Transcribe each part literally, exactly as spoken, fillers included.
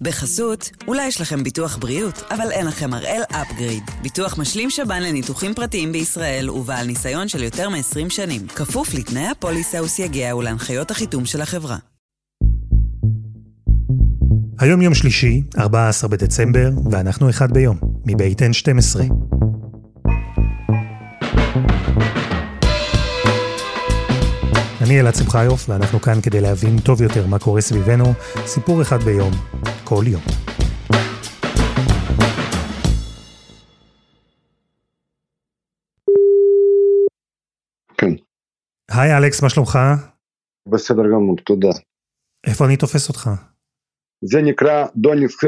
בחסות, אולי יש לכם ביטוח בריאות, אבל אין לכם הראל אפגריד. ביטוח משלים שבן לניתוחים פרטיים בישראל ובעל ניסיון של יותר מ-עשרים שנים. כפוף לתנאי הפוליסה וסייגיה ולהנחיות החיתום של החברה. היום יום שלישי, ארבעה עשר בדצמבר, ואנחנו אחד ביום, מבית אן שתים עשרה. אני אלעד שמחיוף, ואנחנו כאן כדי להבין טוב יותר מה קורה סביבנו, סיפור אחד ביום, כל יום. כן. היי אלכס, מה שלומך? בסדר גמור, תודה. איפה אני תופס אותך? זה נקרא Donetsk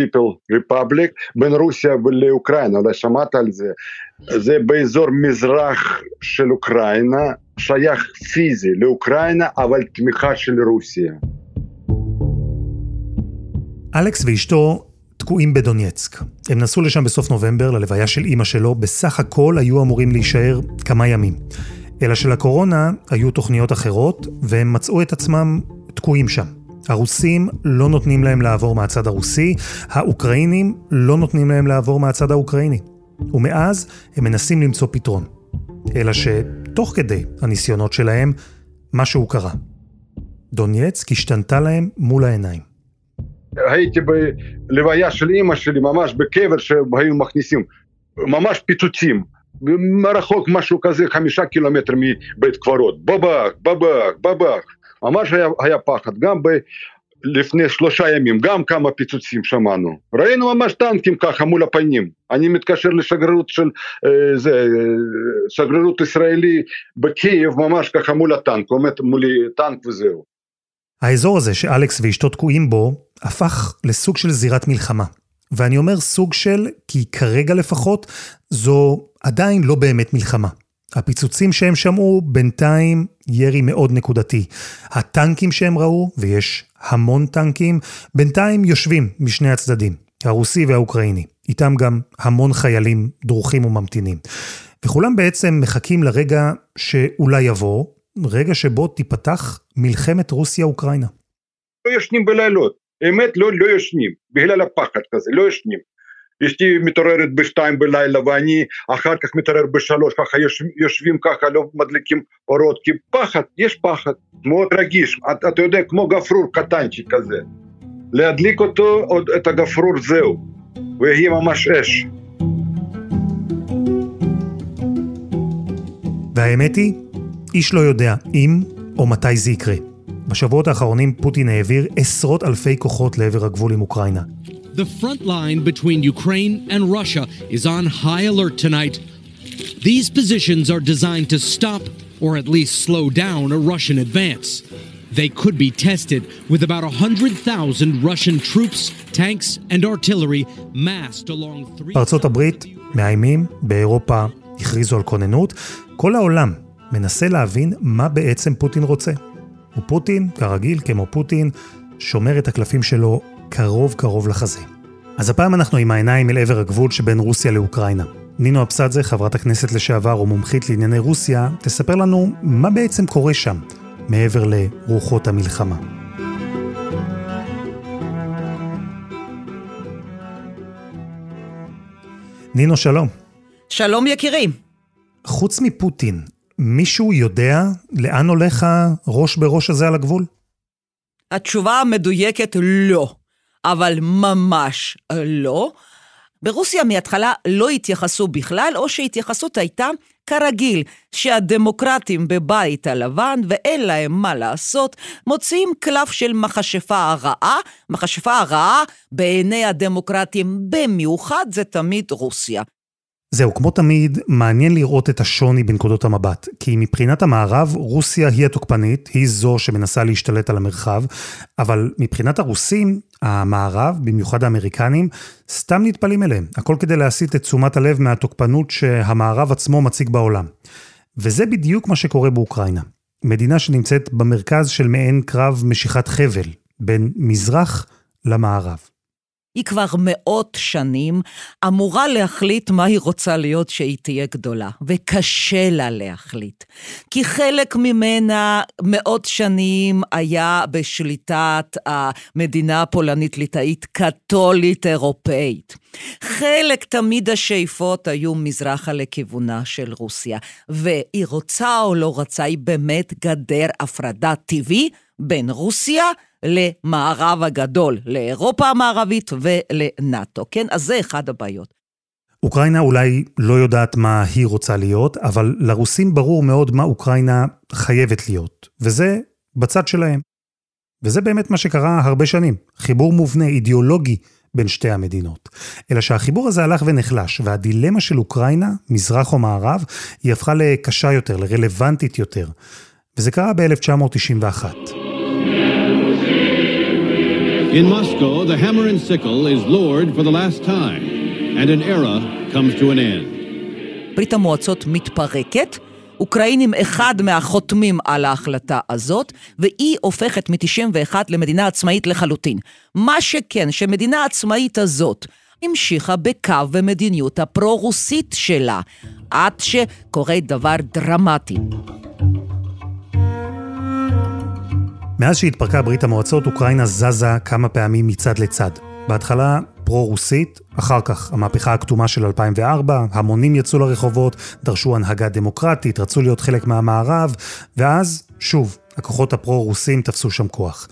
People's Republic, בין רוסיה לאוקראינה, לא שמעת על זה. זה באזור מזרח של אוקראינה, שייך פיזי לאוקראינה, אבל תמיכה של רוסיה. אלכס ואשתו תקועים בדונייצק. הם נסעו לשם בסוף נובמבר ללוויה של אמא שלו, בסך הכל היו אמורים להישאר כמה ימים. אלא שלקורונה היו תוכניות אחרות, והם מצאו את עצמם תקועים שם. הרוסים לא נותנים להם לעבור מהצד הרוסי, האוקראינים לא נותנים להם לעבור מהצד האוקראיני. ומאז הם מנסים למצוא פתרון. אלא שתוך כדי הניסיונות שלהם, משהו קרה. דונייצק השתנתה להם מול העיניים. הייתי בלוויה של אמא שלי, ממש בקבר שהיו מכניסים, ממש פיצוצים, מרחוק משהו כזה חמישה קילומטר מבית קברות, בבק, בבק, בבק. ממש היה, היה פחד, גם ב, לפני שלושה ימים, גם כמה פיצוצים שמענו. ראינו ממש טנקים ככה מול הפנים. אני מתקשר לשגרירות של, אה, זה, אה, שגרירות ישראלי בקייב, ממש ככה מול הטנק, עומד מולי טנק וזהו. האזור הזה שאלכס ואשתו תקועים בו, הפך לסוג של זירת מלחמה. ואני אומר סוג של, כי כרגע לפחות, זו עדיין לא באמת מלחמה. הפיצוצים שהם שמעו בינתיים ירי מאוד נקודתי. הטנקים שהם ראו, ויש המון טנקים, בינתיים יושבים משני הצדדים, הרוסי והאוקראיני. איתם גם המון חיילים דרוכים וממתינים. וכולם בעצם מחכים לרגע שאולי יבוא, רגע שבו תיפתח מלחמת רוסיה-אוקראינה. לא ישנים בלילות. האמת לא, לא ישנים. בגלל הפחד כזה, לא ישנים. אשתי מתעוררת בשתיים בלילה, ואני אחר כך מתעורר בשלוש, ככה יושבים ככה, לא מדליקים אורות, כי פחד, יש פחד, מאוד רגיש, אתה, אתה יודע, כמו גפרור קטנצ'יק כזה, להדליק אותו, את הגפרור זהו, ויהיה ממש אש. והאמת היא, איש לא יודע אם או מתי זה יקרה. בשבועות האחרונים פוטין העביר עשרות אלפי כוחות לעבר הגבול עם אוקראינה. The front line between Ukraine and Russia is on high alert tonight. These positions are designed to stop or at least slow down a Russian advance. They could be tested with about one hundred thousand Russian troops, tanks and artillery massed along three... בארצות הברית מאיימים, באירופה הכריזו על כוננות. כל העולם מנסה להבין מה בעצם פוטין רוצה. ופוטין, כרגיל כמו פוטין, שומר את הקלפים שלו קרוב קרוב לחזה. אז הפעם אנחנו עם העיניים אל עבר הגבול שבין רוסיה לאוקראינה. נינו אבסדזה, חברת הכנסת לשעבר ומומחית לענייני רוסיה, תספר לנו מה בעצם קורה שם, מעבר לרוחות המלחמה. נינו, שלום. שלום יקירים. חוץ מפוטין, מישהו יודע לאן הולך הראש בראש הזה על הגבול? התשובה המדויקת לא, אבל ממש לא. ברוסיה מההתחלה לא התייחסו בכלל, או שהתייחסות הייתה כרגיל, שהדמוקרטים בבית הלבן, ואין להם מה לעשות, מוציאים קלף של מחשפה הרעה, מחשפה הרעה בעיני הדמוקרטים במיוחד, זה תמיד רוסיה. זהו, כמו תמיד, מעניין לראות את השוני בנקודות המבט, כי מבחינת המערב, רוסיה היא התוקפנית, היא זו שמנסה להשתלט על המרחב, אבל מבחינת הרוסים, המערב, במיוחד האמריקנים, סתם נתפלים אליהם, הכל כדי להסיט את תשומת הלב מהתוקפנות שהמערב עצמו מציג בעולם. וזה בדיוק מה שקורה באוקראינה, מדינה שנמצאת במרכז של מעין קרב משיכת חבל, בין מזרח למערב. היא כבר מאות שנים אמורה להחליט מה היא רוצה להיות שהיא תהיה גדולה, וקשה לה להחליט. כי חלק ממנה מאות שנים היה בשליטת המדינה הפולנית-ליטאית קתולית-אירופאית. חלק תמיד השאיפות היו מזרחה לכיוונה של רוסיה, והיא רוצה או לא רצה, היא באמת גדר הפרדה טבעי בין רוסיה למערב הגדול, לאירופה המערבית ולנאטו, כן? אז זה אחד הבעיות. אוקראינה אולי לא יודעת מה היא רוצה להיות, אבל לרוסים ברור מאוד מה אוקראינה חייבת להיות, וזה בצד שלהם. וזה באמת מה שקרה הרבה שנים, חיבור מובנה אידיאולוגי בין שתי המדינות. אלא שהחיבור הזה הלך ונחלש, והדילמה של אוקראינה, מזרח או מערב, היא הפכה לקשה יותר, לרלוונטית יותר. וזה קרה ב-אלף תשע מאות תשעים ואחת. In Moscow, the hammer and sickle is lowered for the last time, and an era comes to an end. ברית המועצות מתפרקת, אוקראינים אחד מהחותמים על ההחלטה הזאת, והיא הופכת מ-תשעים ואחת למדינה עצמאית לחלוטין. מה שכן, שמדינה העצמאית הזאת המשיכה בקו ומדיניות הפרו-רוסית שלה, עד שקורה דבר דרמטי. מאז שהתפרקה ברית המועצות, אוקראינה זזה כמה פעמים מצד לצד. בהתחלה פרו-רוסית, אחר כך המהפכה הכתומה של אלפיים וארבע, המונים יצאו לרחובות, דרשו הנהגה דמוקרטית, רצו להיות חלק מהמערב, ואז, שוב, הכוחות הפרו-רוסים תפסו שם כוח.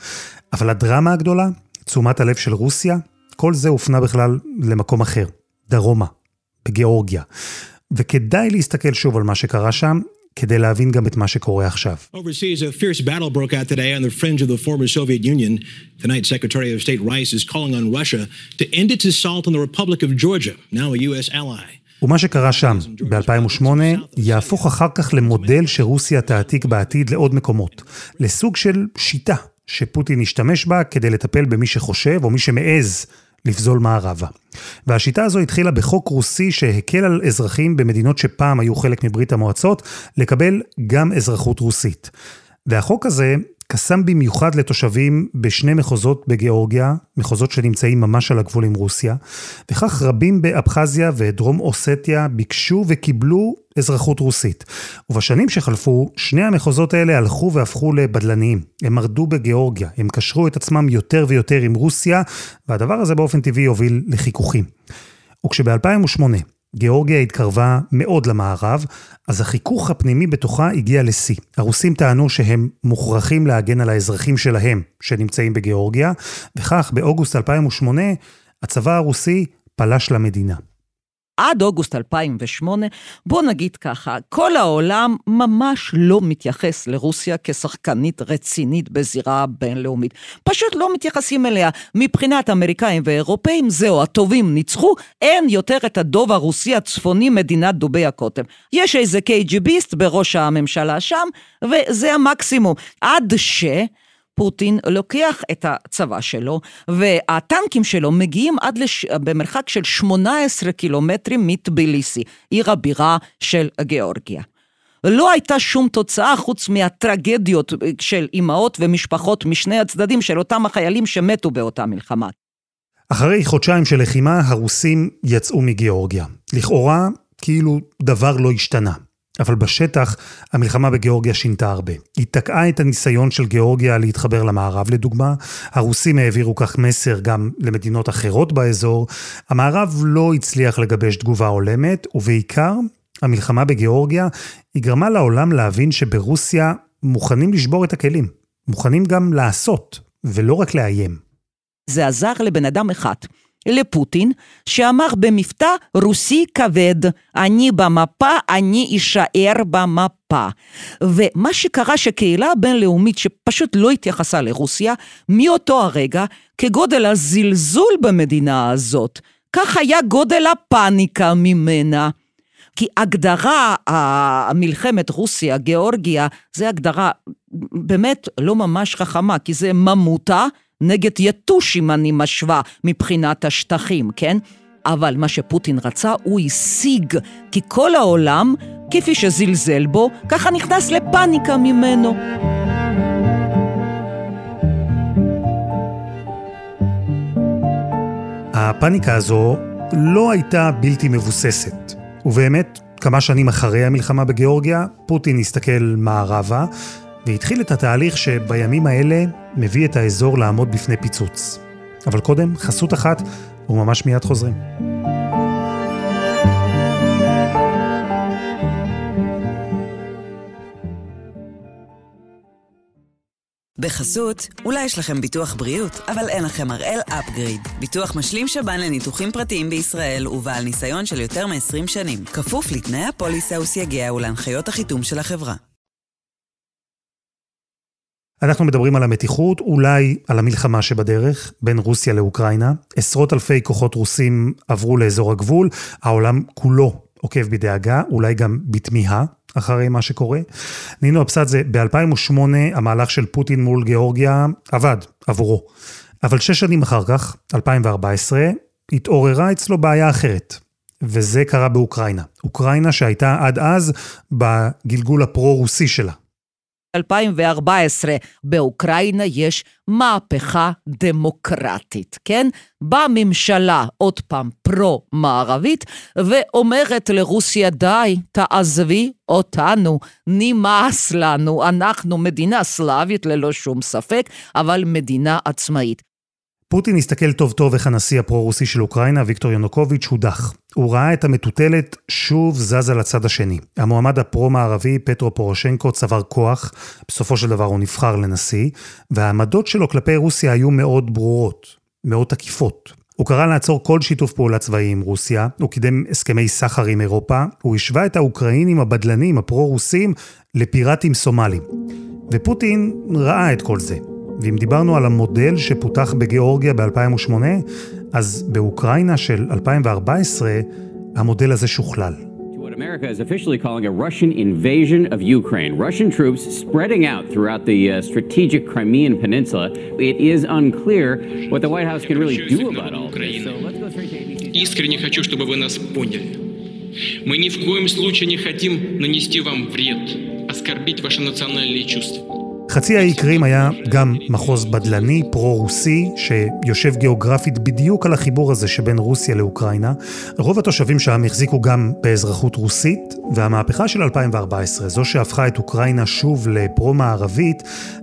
אבל הדרמה הגדולה, תשומת הלב של רוסיה, כל זה הופנה בכלל למקום אחר, דרומה, בגיאורגיה. וכדאי להסתכל שוב על מה שקרה שם, כדי להבין גם את מה שקורה עכשיו. Overseas a fierce battle broke out today on the fringe of the former Soviet Union. Tonight Secretary of State Rice is calling on Russia to end its assault on the Republic of Georgia, now a U S ally. ומה שקרה שם ב-אלפיים ושמונה יהפוך אחר כך למודל שרוסיה תעתיק בעתיד לעוד מקומות, לסוג של שיטה שפוטין השתמש בה כדי לטפל במי שחושב או מי שמעז לפזול מערבה. והשיטה הזו התחילה בחוק רוסי שהקל על אזרחים במדינות שפעם היו חלק מברית המועצות לקבל גם אזרחות רוסית. והחוק הזה קסם במיוחד לתושבים בשני מחוזות בגיאורגיה, מחוזות שנמצאים ממש על הגבול עם רוסיה, וכך רבים באבחזיה ודרום אוסטיה ביקשו וקיבלו אזרחות רוסית. ובשנים שחלפו, שני המחוזות האלה הלכו והפכו לבדלניים. הם מרדו בגיאורגיה, הם קשרו את עצמם יותר ויותר עם רוסיה, והדבר הזה באופן טבעי הוביל לחיכוכים. וכשב-אלפיים ושמונה גיאורגיה התקרבה מאוד למערב, אז החיכוך הפנימי בתוכה הגיע לשיא. הרוסים טענו שהם מוכרחים להגן על האזרחים שלהם שנמצאים בגיאורגיה, וכך באוגוסט אלפיים ושמונה הצבא הרוסי פלש למדינה. עד אוגוסט אלפיים ושמונה, בוא נגיד ככה, כל העולם ממש לא מתייחס לרוסיה כשחקנית רצינית בזירה הבינלאומית. פשוט לא מתייחסים אליה. מבחינת אמריקאים ואירופאים, זהו, הטובים ניצחו, אין יותר את הדוב הרוסי הצפוני מדינת דובי הקוטב. יש איזה קי ג'י ביסט בראש הממשלה שם, וזה המקסימום. עד ש... פוטין לוקח את הצבא שלו, והטנקים שלו מגיעים עד לש... במרחק של שמונה עשרה קילומטרים מטביליסי, עיר הבירה של גיאורגיה. לא הייתה שום תוצאה חוץ מהטרגדיות של אמהות ומשפחות משני הצדדים של אותם החיילים שמתו באותה מלחמה. אחרי חודשיים של לחימה, הרוסים יצאו מגיאורגיה. לכאורה, כאילו דבר לא השתנה. אבל בשטח, המלחמה בגיאורגיה שינתה הרבה. היא תקעה את הניסיון של גיאורגיה להתחבר למערב, לדוגמה. הרוסים העבירו כך מסר גם למדינות אחרות באזור. המערב לא הצליח לגבש תגובה הולמת, ובעיקר, המלחמה בגיאורגיה היא גרמה לעולם להבין שברוסיה מוכנים לשבור את הכלים. מוכנים גם לעשות, ולא רק לאיים. זה עזר לבן אדם אחד. לפוטין, שאמר במבטא רוסי כבד, אני במפה, אני אשאר במפה. ומה שקרה שקהילה הבינלאומית שפשוט לא התייחסה לרוסיה, מאותו הרגע, כגודל הזלזול במדינה הזאת, כך היה גודל הפאניקה ממנה. כי הגדרה המלחמת רוסיה, גיאורגיה, זה הגדרה באמת לא ממש חכמה, כי זה ממותה, נגד יתוש אם אני משווה מבחינת השטחים, כן? אבל מה שפוטין רצה הוא השיג, כי כל העולם, כפי שזלזל בו, ככה נכנס לפאניקה ממנו. הפאניקה הזו לא הייתה בלתי מבוססת, ובאמת, כמה שנים אחרי המלחמה בגיאורגיה, פוטין הסתכל מערבה, והתחיל את התהליך שבימים האלה מביא את האזור לעמוד בפני פיצוץ. אבל קודם, חסות אחת, וממש מיד חוזרים. בחסות, אולי יש לכם ביטוח בריאות, אבל אין לכם הראל אפגריד. ביטוח משלים שבן לניתוחים פרטיים בישראל ובעל ניסיון של יותר מ-עשרים שנים. כפוף לתנאי הפוליסה וסייגיה ולהנחיות החיתום של החברה. אנחנו מדברים על המתיחות, אולי על המלחמה שבדרך, בין רוסיה לאוקראינה. עשרות אלפי כוחות רוסים עברו לאזור הגבול, העולם כולו עוקב בדאגה, אולי גם בתמיהה. אחרי מה שקורה. נינו אבשדזה, ב-אלפיים ושמונה המהלך של פוטין מול גיאורגיה עבד עבורו. אבל שש שנים אחר כך, אלפיים וארבע עשרה, התעוררה אצלו בעיה אחרת. וזה קרה באוקראינה. אוקראינה שהייתה עד אז בגלגול הפרו-רוסי שלה. אלפיים וארבע עשרה, באוקראינה יש מהפכה דמוקרטית, כן? בממשלה עוד פעם פרו-מערבית, ואומרת לרוסיה, די, תעזבי אותנו, נמאס לנו, אנחנו מדינה סלאבית ללא שום ספק, אבל מדינה עצמאית. פוטין הסתכל טוב טוב איך הנשיא הפרו-רוסי של אוקראינה, ויקטור ינוקוביץ' הודח. הוא ראה את המטוטלת שוב זזה לצד השני. המועמד הפרו-מערבי, פטרו פורושנקו, צבר כוח, בסופו של דבר הוא נבחר לנשיא, והעמדות שלו כלפי רוסיה היו מאוד ברורות, מאוד תקיפות. הוא קרא לעצור כל שיתוף פעולה צבאי עם רוסיה, הוא קידם הסכמי סחר עם אירופה, הוא השווה את האוקראינים הבדלנים, הפרו-רוסים, לפיראטים סומליים. ופוטין ראה את כל זה. ואם דיברנו על המודל שפותח בגיאורגיה ב-אלפיים ושמונה, אז באוקראינה של אלפיים וארבע עשרה, המודל הזה שוכלל. What America is officially calling a Russian invasion of Ukraine. Russian troops spreading out throughout the uh, strategic Crimean peninsula. It is unclear what the White House can really do about all this. So let's go straight to A B C. Искренне хочу, чтобы вы нас поняли. Мы ни в коем случае не хотим нанести вам вред, оскорбить ваши национальные чувства. חצי האי קרים היה גם מחוז בדלני, פרו-רוסי, שיושב גיאוגרפית בדיוק על החיבור הזה שבין רוסיה לאוקראינה. רוב התושבים שם החזיקו גם באזרחות רוסית, והמהפכה של אלפיים וארבע עשרה, זו שהפכה את אוקראינה שוב לפרו-מערבית,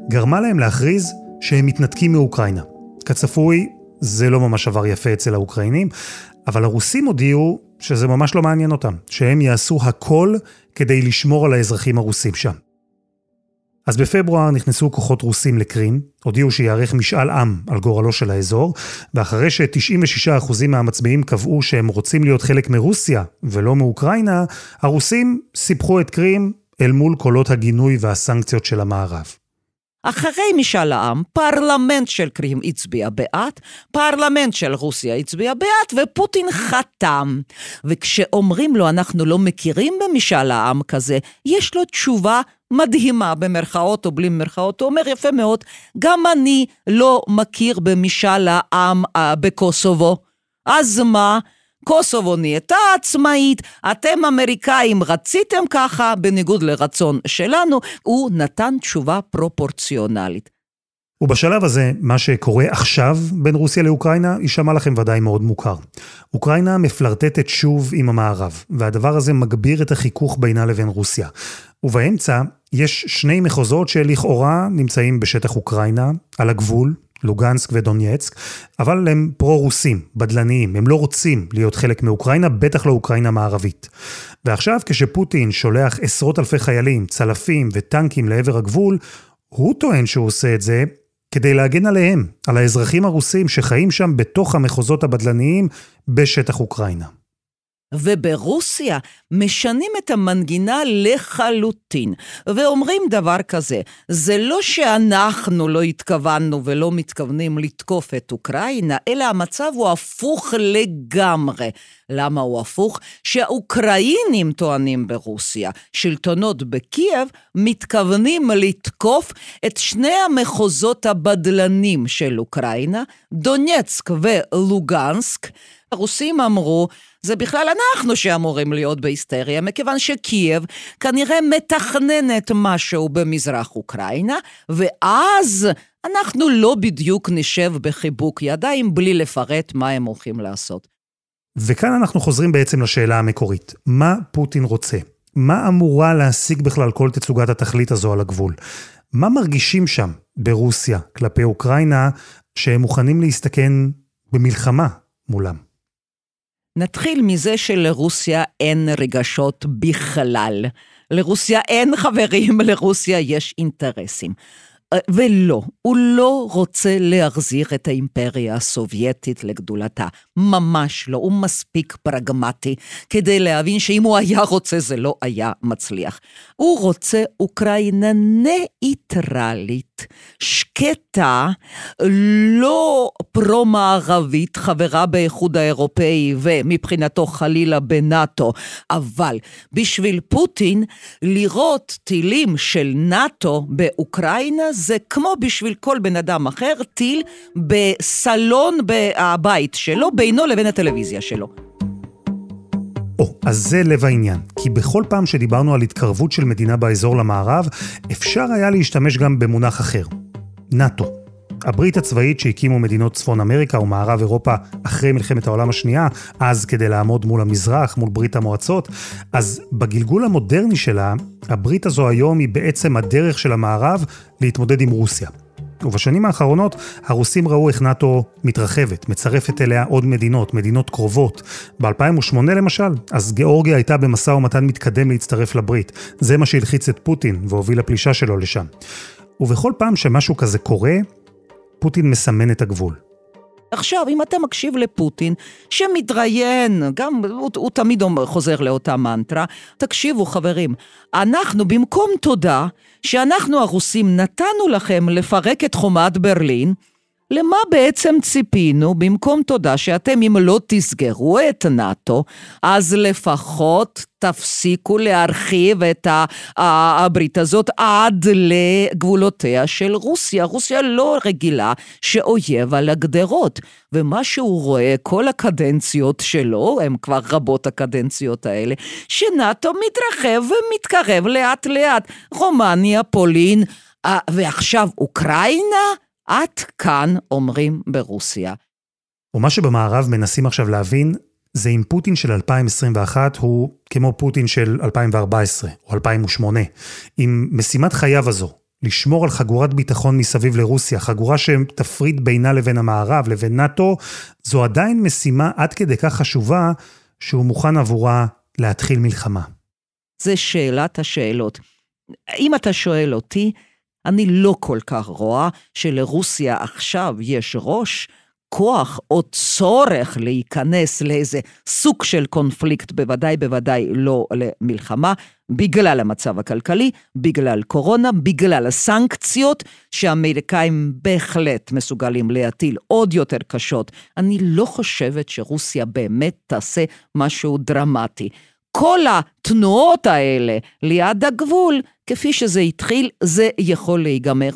גרמה להם להכריז שהם מתנתקים מאוקראינה. כצפוי, זה לא ממש עבר יפה אצל האוקראינים, אבל הרוסים הודיעו שזה ממש לא מעניין אותם, שהם יעשו הכל כדי לשמור על האזרחים הרוסים שם. אז בפברואר נכנסו כוחות רוסים לקרים, הודיעו שיערך משאל עם על גורלו של האזור, ואחרי ש-תשעים ושישה אחוז מהמצביעים קבעו שהם רוצים להיות חלק מרוסיה ולא מאוקראינה, הרוסים סיפחו את קרים אל מול קולות הגינוי והסנקציות של המערב. אחרי משאל העם, פרלמנט של קרים הצביע בעד, פרלמנט של רוסיה הצביע בעד, ופוטין חתם. וכשאומרים לו אנחנו לא מכירים במשאל העם כזה, יש לו תשובה מדהימה במרכאות או בלי מרכאות, הוא אומר יפה מאוד, גם אני לא מכיר במשאל העם בקוסובו. אז מה? קוסובו נהייתה עצמאית, אתם אמריקאים רציתם ככה, בניגוד לרצון שלנו, הוא נתן תשובה פרופורציונלית. ובשלב הזה, מה שקורה עכשיו בין רוסיה לאוקראינה, יישמע לכם ודאי מאוד מוכר. אוקראינה מפלרטטת שוב עם המערב, והדבר הזה מגביר את החיכוך בינה לבין רוסיה. ובאמצע, יש שני מחוזות שלכאורה נמצאים בשטח אוקראינה, על הגבול, לוגנסק ודונייצק, אבל הם פרו-רוסים, בדלניים, הם לא רוצים להיות חלק מאוקראינה, בטח לא אוקראינה מערבית. ועכשיו כשפוטין שולח עשרות אלפי חיילים, צלפים וטנקים לעבר הגבול, הוא טוען שהוא עושה את זה כדי להגן עליהם, על האזרחים הרוסים שחיים שם בתוך המחוזות הבדלניים בשטח אוקראינה. וברוסיה משנים את המנגינה לחלוטין, ואומרים דבר כזה, זה לא שאנחנו לא התכווננו ולא מתכוונים לתקוף את אוקראינה, אלא המצב הוא הפוך לגמרי. למה הוא הפוך? שהאוקראינים טוענים ברוסיה, שלטונות בקייב מתכוונים לתקוף את שני המחוזות הבדלנים של אוקראינה, דונייצק ולוגנסק, הרוסים אמרו, זה בכלל אנחנו שאמורים להיות בהיסטריה, מכיוון שקייב כנראה מתכננת משהו במזרח אוקראינה, ואז אנחנו לא בדיוק נשב בחיבוק ידיים בלי לפרט מה הם הולכים לעשות. וכאן אנחנו חוזרים בעצם לשאלה המקורית, מה פוטין רוצה? מה אמורה להשיג בכלל כל תצוגת התכלית הזו על הגבול? מה מרגישים שם ברוסיה כלפי אוקראינה שהם מוכנים להסתכן במלחמה מולם? נתחיל מזה שלרוסיה אין רגשות בכלל. לרוסיה אין חברים, לרוסיה יש אינטרסים. ולא, הוא לא רוצה להחזיר את האימפריה הסובייטית לגדולתה. ממש לא, הוא מספיק פרגמטי כדי להבין שאם הוא היה רוצה זה לא היה מצליח. הוא רוצה אוקראינה נייטרלית, שקטה, לא פרו-מערבית, חברה באיחוד האירופאי ומבחינתו חלילה בנאטו, אבל בשביל פוטין לראות טילים של נאטו באוקראינה זה כמו בשביל כל בן אדם אחר, טיל בסלון הבית שלו, בינו לבין הטלוויזיה שלו. או, אז זה לב העניין, כי בכל פעם שדיברנו על התקרבות של מדינה באזור למערב, אפשר היה להשתמש גם במונח אחר, נאטו. הברית הצבאית שהקימו מדינות צפון אמריקה ומערב אירופה אחרי מלחמת העולם השנייה, אז כדי לעמוד מול המזרח, מול ברית המועצות, אז בגלגול המודרני שלה, הברית הזו היום היא בעצם הדרך של המערב להתמודד עם רוסיה. ובשנים האחרונות הרוסים ראו איך נאטו מתרחבת, מצרפת אליה עוד מדינות, מדינות קרובות. ב-אלפיים ושמונה למשל, אז גיאורגיה הייתה במשא ומתן מתקדם להצטרף לברית. זה מה שהלחיץ את פוטין והוביל לפלישה שלו לשם. ובכל פעם שמשהו כזה קורה, פוטין מסמן את הגבול. עכשיו, אם אתה מקשיב לפוטין, שמתראיין, גם הוא, הוא תמיד חוזר לאותה מנטרה, תקשיבו חברים, אנחנו במקום תודה שאנחנו הרוסים נתנו לכם לפרק את חומת ברלין, למה בעצם ציפינו במקום תודה שאתם אם לא תסגרו את נאטו, אז לפחות תפסיקו להרחיב את הברית הזאת עד לגבולותיה של רוסיה. רוסיה לא רגילה שאויב על הגדרות, ומה שהוא רואה כל הקדנציות שלו, הם כבר רבות הקדנציות האלה, שנאטו מתרחב ומתקרב לאט לאט, רומניה, פולין, ועכשיו אוקראינה, עד כאן אומרים ברוסיה. ומה שבמערב מנסים עכשיו להבין, זה אם פוטין של אלפיים עשרים ואחת הוא כמו פוטין של אלפיים וארבע עשרה או אלפיים ושמונה, עם משימת חייו הזו, לשמור על חגורת ביטחון מסביב לרוסיה, חגורה שתפריד בינה לבין המערב, לבין נאטו, זו עדיין משימה עד כדי כך חשובה, שהוא מוכן עבורה להתחיל מלחמה. זה שאלת השאלות. אם אתה שואל אותי, אני לא כל כך רואה שלרוסיה עכשיו יש ראש, כוח או צורך להיכנס לאיזה סוג של קונפליקט, בוודאי בוודאי לא למלחמה, בגלל המצב הכלכלי, בגלל קורונה, בגלל הסנקציות שהאמריקאים בהחלט מסוגלים להטיל עוד יותר קשות. אני לא חושבת שרוסיה באמת תעשה משהו דרמטי. כל התנועות האלה ליד הגבול, כפי שזה התחיל, זה יכול להיגמר.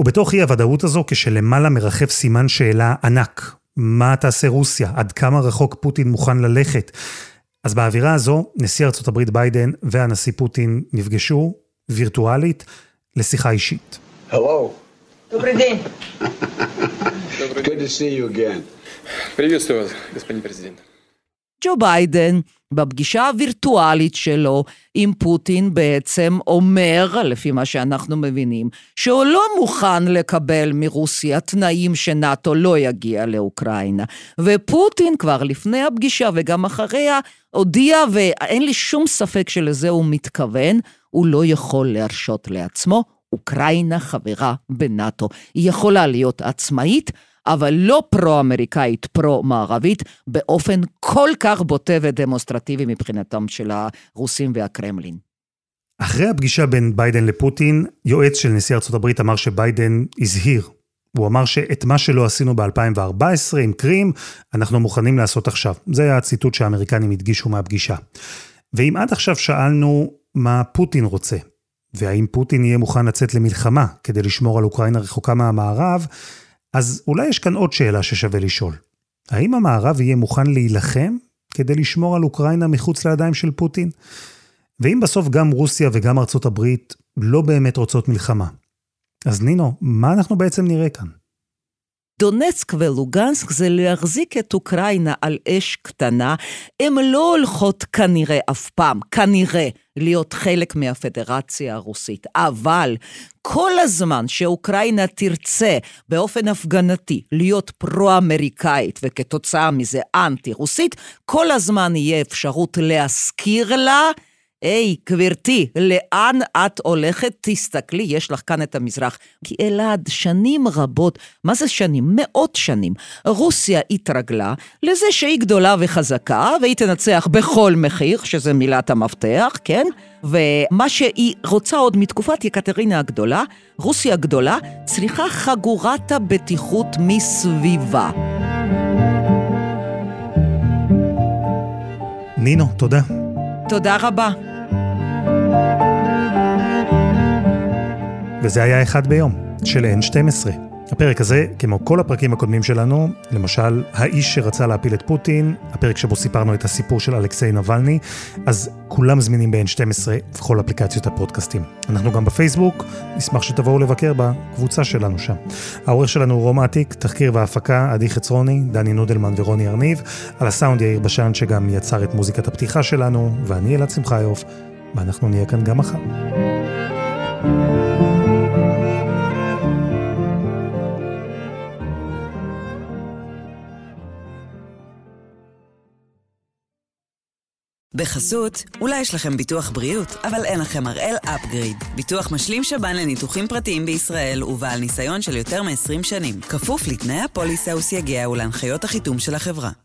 ובתוך אי הוודאות הזו, כשלמעלה מרחב סימן שאלה ענק, מה תעשה רוסיה? עד כמה רחוק פוטין מוכן ללכת? אז באווירה הזו, נשיא ארצות הברית ביידן והנשיא פוטין נפגשו וירטואלית לשיחה אישית. Hello. Добрый день. Good to see you again. Приветствую вас, господин президент. ג'ו ביידן, בפגישה הווירטואלית שלו עם פוטין בעצם אומר, לפי מה שאנחנו מבינים, שהוא לא מוכן לקבל מרוסיה תנאים שנאטו לא יגיע לאוקראינה. ופוטין כבר לפני הפגישה וגם אחריה הודיע, ואין לי שום ספק שלזה הוא מתכוון, הוא לא יכול להרשות לעצמו, אוקראינה חברה בנאטו. היא יכולה להיות עצמאית, אבל לא פרו-אמריקאית, פרו-מערבית, באופן כל כך בוטה ודמונסטרטיבי מבחינתם של הרוסים והקרמלין. אחרי הפגישה בין ביידן לפוטין, יועץ של נשיא ארצות הברית אמר שביידן הזהיר. הוא אמר שאת מה שלא עשינו ב-אלפיים וארבע עשרה עם קרים, אנחנו מוכנים לעשות עכשיו. זה היה הציטוט שהאמריקנים הדגישו מהפגישה. ואם עד עכשיו שאלנו מה פוטין רוצה, והאם פוטין יהיה מוכן לצאת למלחמה כדי לשמור על אוקראינה רחוקה מהמערב, אז אולי יש כאן עוד שאלה ששווה לשאול. האם המערב יהיה מוכן להילחם כדי לשמור על אוקראינה מחוץ לידיים של פוטין? ואם בסוף גם רוסיה וגם ארצות הברית לא באמת רוצות מלחמה. אז נינו, מה אנחנו בעצם נראה כאן? דונצק ולוגנסק זה להחזיק את אוקראינה על אש קטנה, הן לא הולכות כנראה אף פעם, כנראה להיות חלק מהפדרציה הרוסית, אבל כל הזמן שאוקראינה תרצה באופן הפגנתי להיות פרו-אמריקאית וכתוצאה מזה אנטי-רוסית, כל הזמן יהיה אפשרות להזכיר לה, היי, גברתי, לאן את הולכת? תסתכלי, יש לך כאן את המזרח. כי אלעד, שנים רבות, מה זה שנים? מאות שנים. רוסיה התרגלה לזה שהיא גדולה וחזקה, והיא תנצח בכל מחיר, שזה מילת המפתח, כן? ומה שהיא רוצה עוד מתקופת יקטרינה הגדולה, רוסיה הגדולה, צריכה חגורת הבטיחות מסביבה. נינו, תודה. תודה רבה. וזה היה אחד ביום, של אן שתים עשרה. הפרק הזה, כמו כל הפרקים הקודמים שלנו, למשל, האיש שרצה להפיל את פוטין, הפרק שבו סיפרנו את הסיפור של אלכסיי נבלני, אז כולם זמינים ב-אן שתים עשרה וכל אפליקציות הפודקאסטים. אנחנו גם בפייסבוק, נשמח שתבואו לבקר בקבוצה שלנו שם. העורך שלנו רום עתיק, תחקיר והפקה, עדי חצרוני, דני נודלמן ורוני ארניב, על הסאונד יאיר בשן שגם יצר את מוזיקת הפתיחה שלנו, ואני אלעד שמחיוף, ואנחנו נהיה כאן גם מחר. בחסות, אולי יש לכם ביטוח בריאות, אבל אין לכם הראל אפגריד. ביטוח משלים שבן לניתוחים פרטיים בישראל ובעל ניסיון של יותר מ-עשרים שנים. כפוף לתנאי הפוליסה וסייגיה ולהנחיות החיתום של החברה.